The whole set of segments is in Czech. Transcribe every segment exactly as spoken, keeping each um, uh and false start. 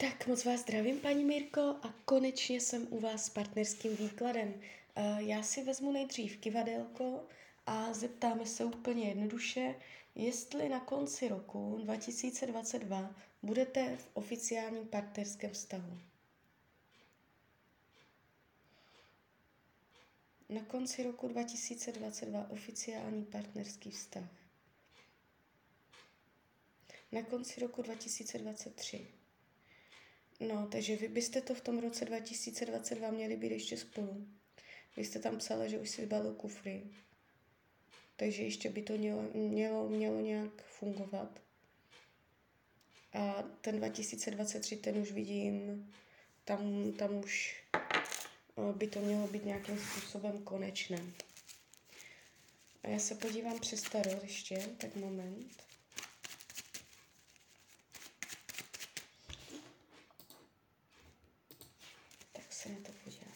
Tak moc vás zdravím, paní Mirko, a konečně jsem u vás s partnerským výkladem. Já si vezmu nejdřív kivadelko a zeptáme se úplně jednoduše, jestli na konci roku dva tisíce dvacet dva budete v oficiálním partnerském vztahu. Na konci roku dva tisíce dvacet dva oficiální partnerský vztah. Na konci roku dva tisíce dvacet tři. No, takže vy byste to v tom roce dva tisíce dvacet dva měli být ještě spolu. Vy jste tam psala, že už si zbalil kufry. Takže ještě by to mělo, mělo, mělo nějak fungovat. A ten dva tisíce dvacet tři, ten už vidím, tam, tam už by to mělo být nějakým způsobem konečné. A já se podívám přes tarot ještě, tak moment. Tak se na to podívám.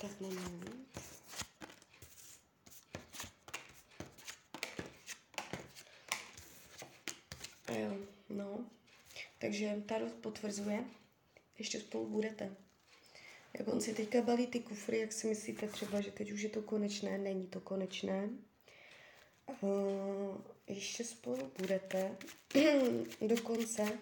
Tak moment. A jo, no. Takže tarot potvrzuje, ještě spolu budete. Jak on si teďka balí ty kufry, jak si myslíte třeba, že teď už je to konečné, není to konečné. Uh, ještě spolu budete. Dokonce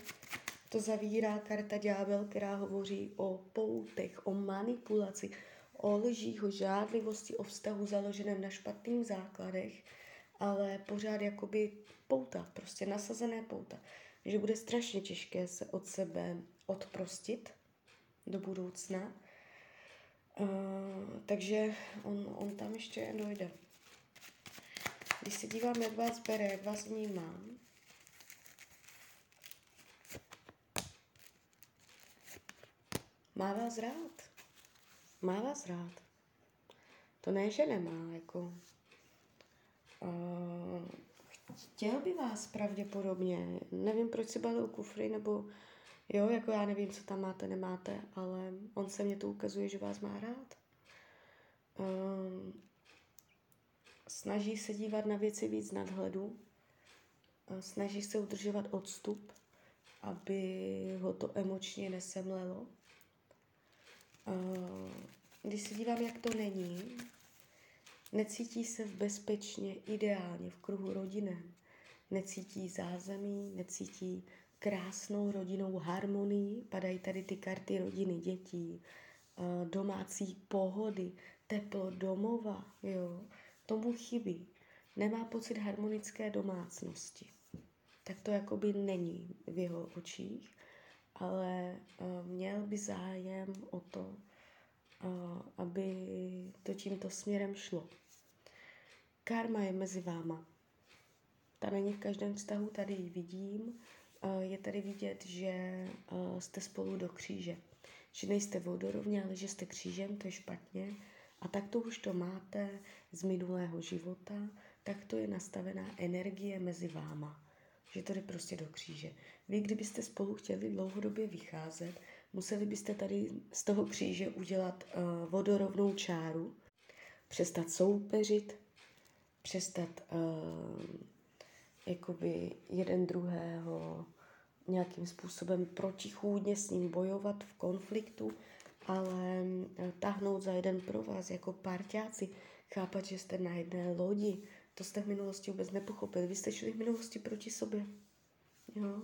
to zavírá karta ďábel, která hovoří o poutech, o manipulaci, o lžích, o žádlivosti, o vztahu založeném na špatných základech, ale pořád jakoby pouta, prostě nasazené pouta. Že bude strašně těžké se od sebe odprostit do budoucna. Uh, takže on, on tam ještě dojde. Když se dívám, jak vás bere, jak vás vnímám, má vás rád. Má vás rád. To ne, že nemá, jako. Uh, chtěl by vás pravděpodobně. Nevím, proč si balil kufry, nebo jo, jako já nevím, co tam máte, nemáte, ale on se mně to ukazuje, že vás má rád. Uh, snaží se dívat na věci víc z nadhledu. Uh, snaží se udržovat odstup, aby ho to emočně nesemlelo. Když se dívám, jak to není, necítí se v bezpečně, ideálně v kruhu rodinem. Necítí zázemí, necítí krásnou rodinnou harmonii. Padají tady ty karty rodiny, dětí, domácí pohody, teplo domova. Jo. Tomu chybí. Nemá pocit harmonické domácnosti. Tak to jakoby není v jeho očích. Ale uh, měl by zájem o to, uh, aby to tímto směrem šlo. Karma je mezi váma. Ta není v každém vztahu, tady ji vidím. Uh, je tady vidět, že uh, jste spolu do kříže. Že nejste vodorovně, ale že jste křížem, to je špatně. A tak to už to máte z minulého života, tak to je nastavená energie mezi váma. Že to jde prostě do kříže. Vy, kdybyste spolu chtěli dlouhodobě vycházet, museli byste tady z toho kříže udělat uh, vodorovnou čáru, přestat soupeřit, přestat uh, jakoby jeden druhého nějakým způsobem protichůdně s ním bojovat v konfliktu, ale uh, tahnout za jeden provaz jako parťáci, chápat, že jste na jedné lodi. To jste v minulosti vůbec nepochopili. Vy jste šli v minulosti proti sobě. Jo.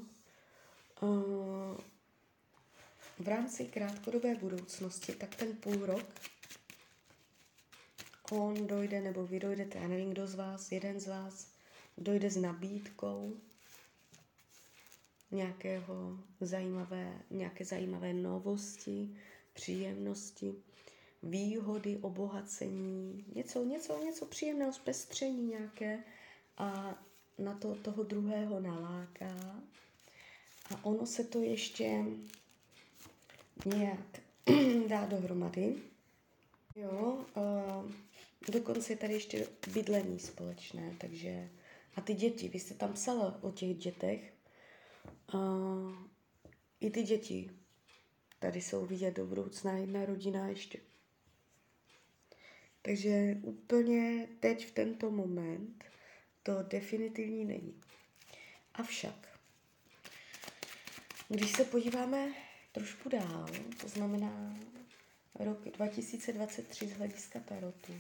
V rámci krátkodobé budoucnosti, tak ten půl rok, on dojde, nebo vy dojdete, já nevím, kdo z vás, jeden z vás, dojde s nabídkou nějakého zajímavé, nějaké zajímavé novosti, příjemnosti, výhody, obohacení, něco, něco, něco příjemného, zpestření nějaké a na to toho druhého naláká. A ono se to ještě nějak dá dohromady. Jo, uh, dokonce je tady ještě bydlení společné, takže a ty děti, vy jste tam psala o těch dětech. Uh, i ty děti. Tady jsou vidět do budoucna jedna rodina ještě. Takže úplně teď v tento moment to definitivní není. Avšak, když se podíváme trošku dál, to znamená rok dva tisíce dvacet tři z hlediska tarotu,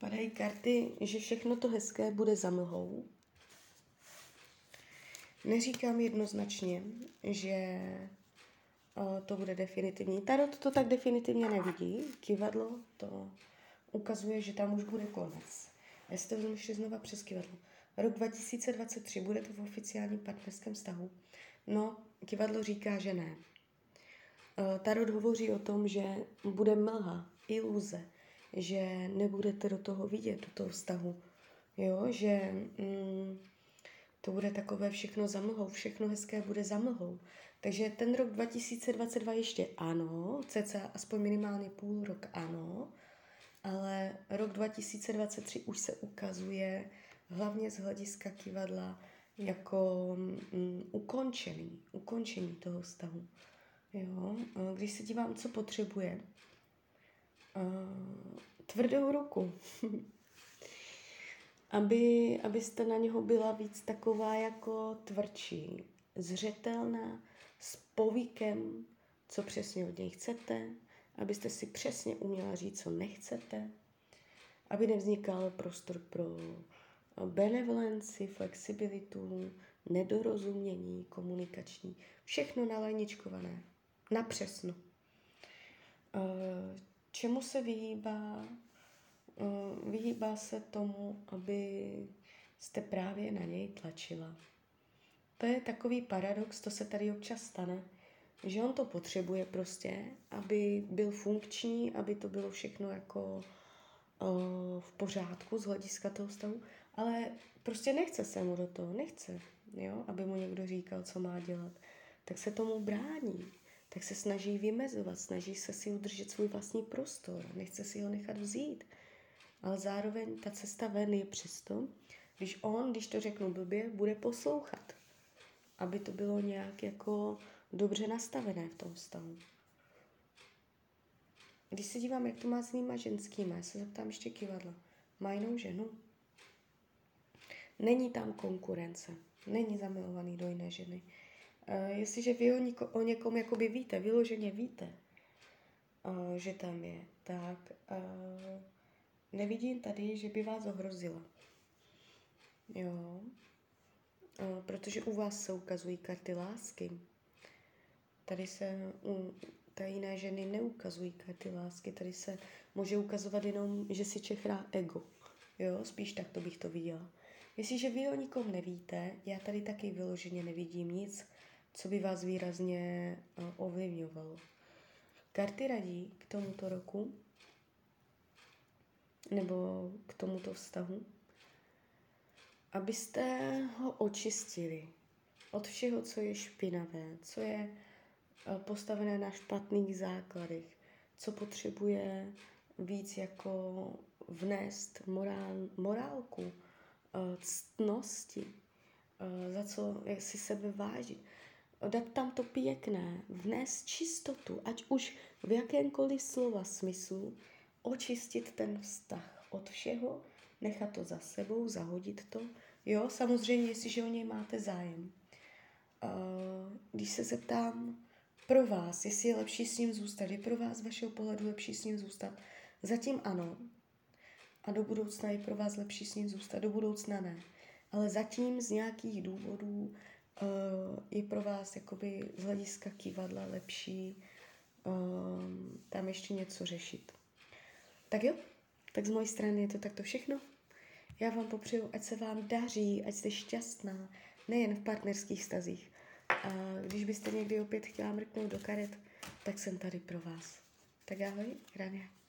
padají karty, že všechno to hezké bude za mlhou. Neříkám jednoznačně, že to bude definitivní. Tarot to tak definitivně nevidí. Kyvadlo to ukazuje, že tam už bude konec. Já si to vezmu ještě znova přes kyvadlo. Rok dva tisíce dvacet tři, bude to v oficiálním partnerském vztahu? No, kyvadlo říká, že ne. Tarot hovoří o tom, že bude mlha, iluze, že nebudete do toho vidět, do toho vztahu. Jo, že mm, to bude takové všechno za mlhou, všechno hezké bude za mlhou. Takže ten rok dva tisíce dvacet dva ještě ano, cca aspoň minimálně půl rok ano, ale rok dva tisíce dvacet tři už se ukazuje hlavně z hlediska kyvadla jako mm, ukončení, ukončení toho vztahu. Jo? Když se dívám, co potřebuje, Uh, tvrdou ruku, aby, abyste na něho byla víc taková jako tvrdší, zřetelná, s povíkem, co přesně od něj chcete, abyste si přesně uměla říct, co nechcete, aby nevznikal prostor pro benevolenci, flexibilitu, nedorozumění, komunikační, všechno nalajničkované, napřesno. Uh, Čemu se vyhýbá? Vyhýbá se tomu, aby jste právě na něj tlačila. To je takový paradox, to se tady občas stane, že on to potřebuje prostě, aby byl funkční, aby to bylo všechno jako v pořádku z hlediska toho stavu, ale prostě nechce se mu do toho, nechce, jo? Aby mu někdo říkal, co má dělat, tak se tomu brání. Tak se snaží vymezovat, snaží se si udržet svůj vlastní prostor, nechce si ho nechat vzít. Ale zároveň ta cesta ven je přesto, když on, když to řeknu blbě, bude poslouchat, aby to bylo nějak jako dobře nastavené v tom stavu. Když se dívám, jak to má s nýma ženskýma, já se zeptám ještě kyvadla, má jinou ženu? Není tam konkurence, není zamilovaný do jiné ženy. Uh, jestliže vy o, něko, o někom jakoby víte, vyloženě víte, uh, že tam je, tak uh, nevidím tady, že by vás ohrozila. Jo. Uh, protože u vás se ukazují karty lásky. Tady se u té jiné ženy neukazují karty lásky. Tady se může ukazovat jenom, že si čechrá ego. Jo, spíš tak to bych to viděla. Jestliže vy o nikom nevíte, já tady taky vyloženě nevidím nic, co by vás výrazně ovlivňovalo. Karty radí k tomuto roku nebo k tomuto vztahu, abyste ho očistili od všeho, co je špinavé, co je postavené na špatných základech, co potřebuje víc jako vnést morál, morálku, ctnosti, za co si sebe vážit. Dát tam to pěkné, vnést čistotu, ať už v jakémkoliv slova smyslu, očistit ten vztah od všeho, nechat to za sebou, zahodit to. Jo, samozřejmě, jestliže o něj máte zájem. Když se zeptám pro vás, jestli je lepší s ním zůstat, je pro vás z vašeho pohledu lepší s ním zůstat? Zatím ano. A do budoucna je pro vás lepší s ním zůstat, do budoucna ne. Ale zatím z nějakých důvodů uh, je pro vás jakoby z hlediska kyvadla lepší uh, tam ještě něco řešit. Tak jo, tak z mojí strany je to takto všechno. Já vám popřeju, ať se vám daří, ať jste šťastná, nejen v partnerských vztazích. A když byste někdy opět chtěla mrknout do karet, tak jsem tady pro vás. Tak ahoj, Rania.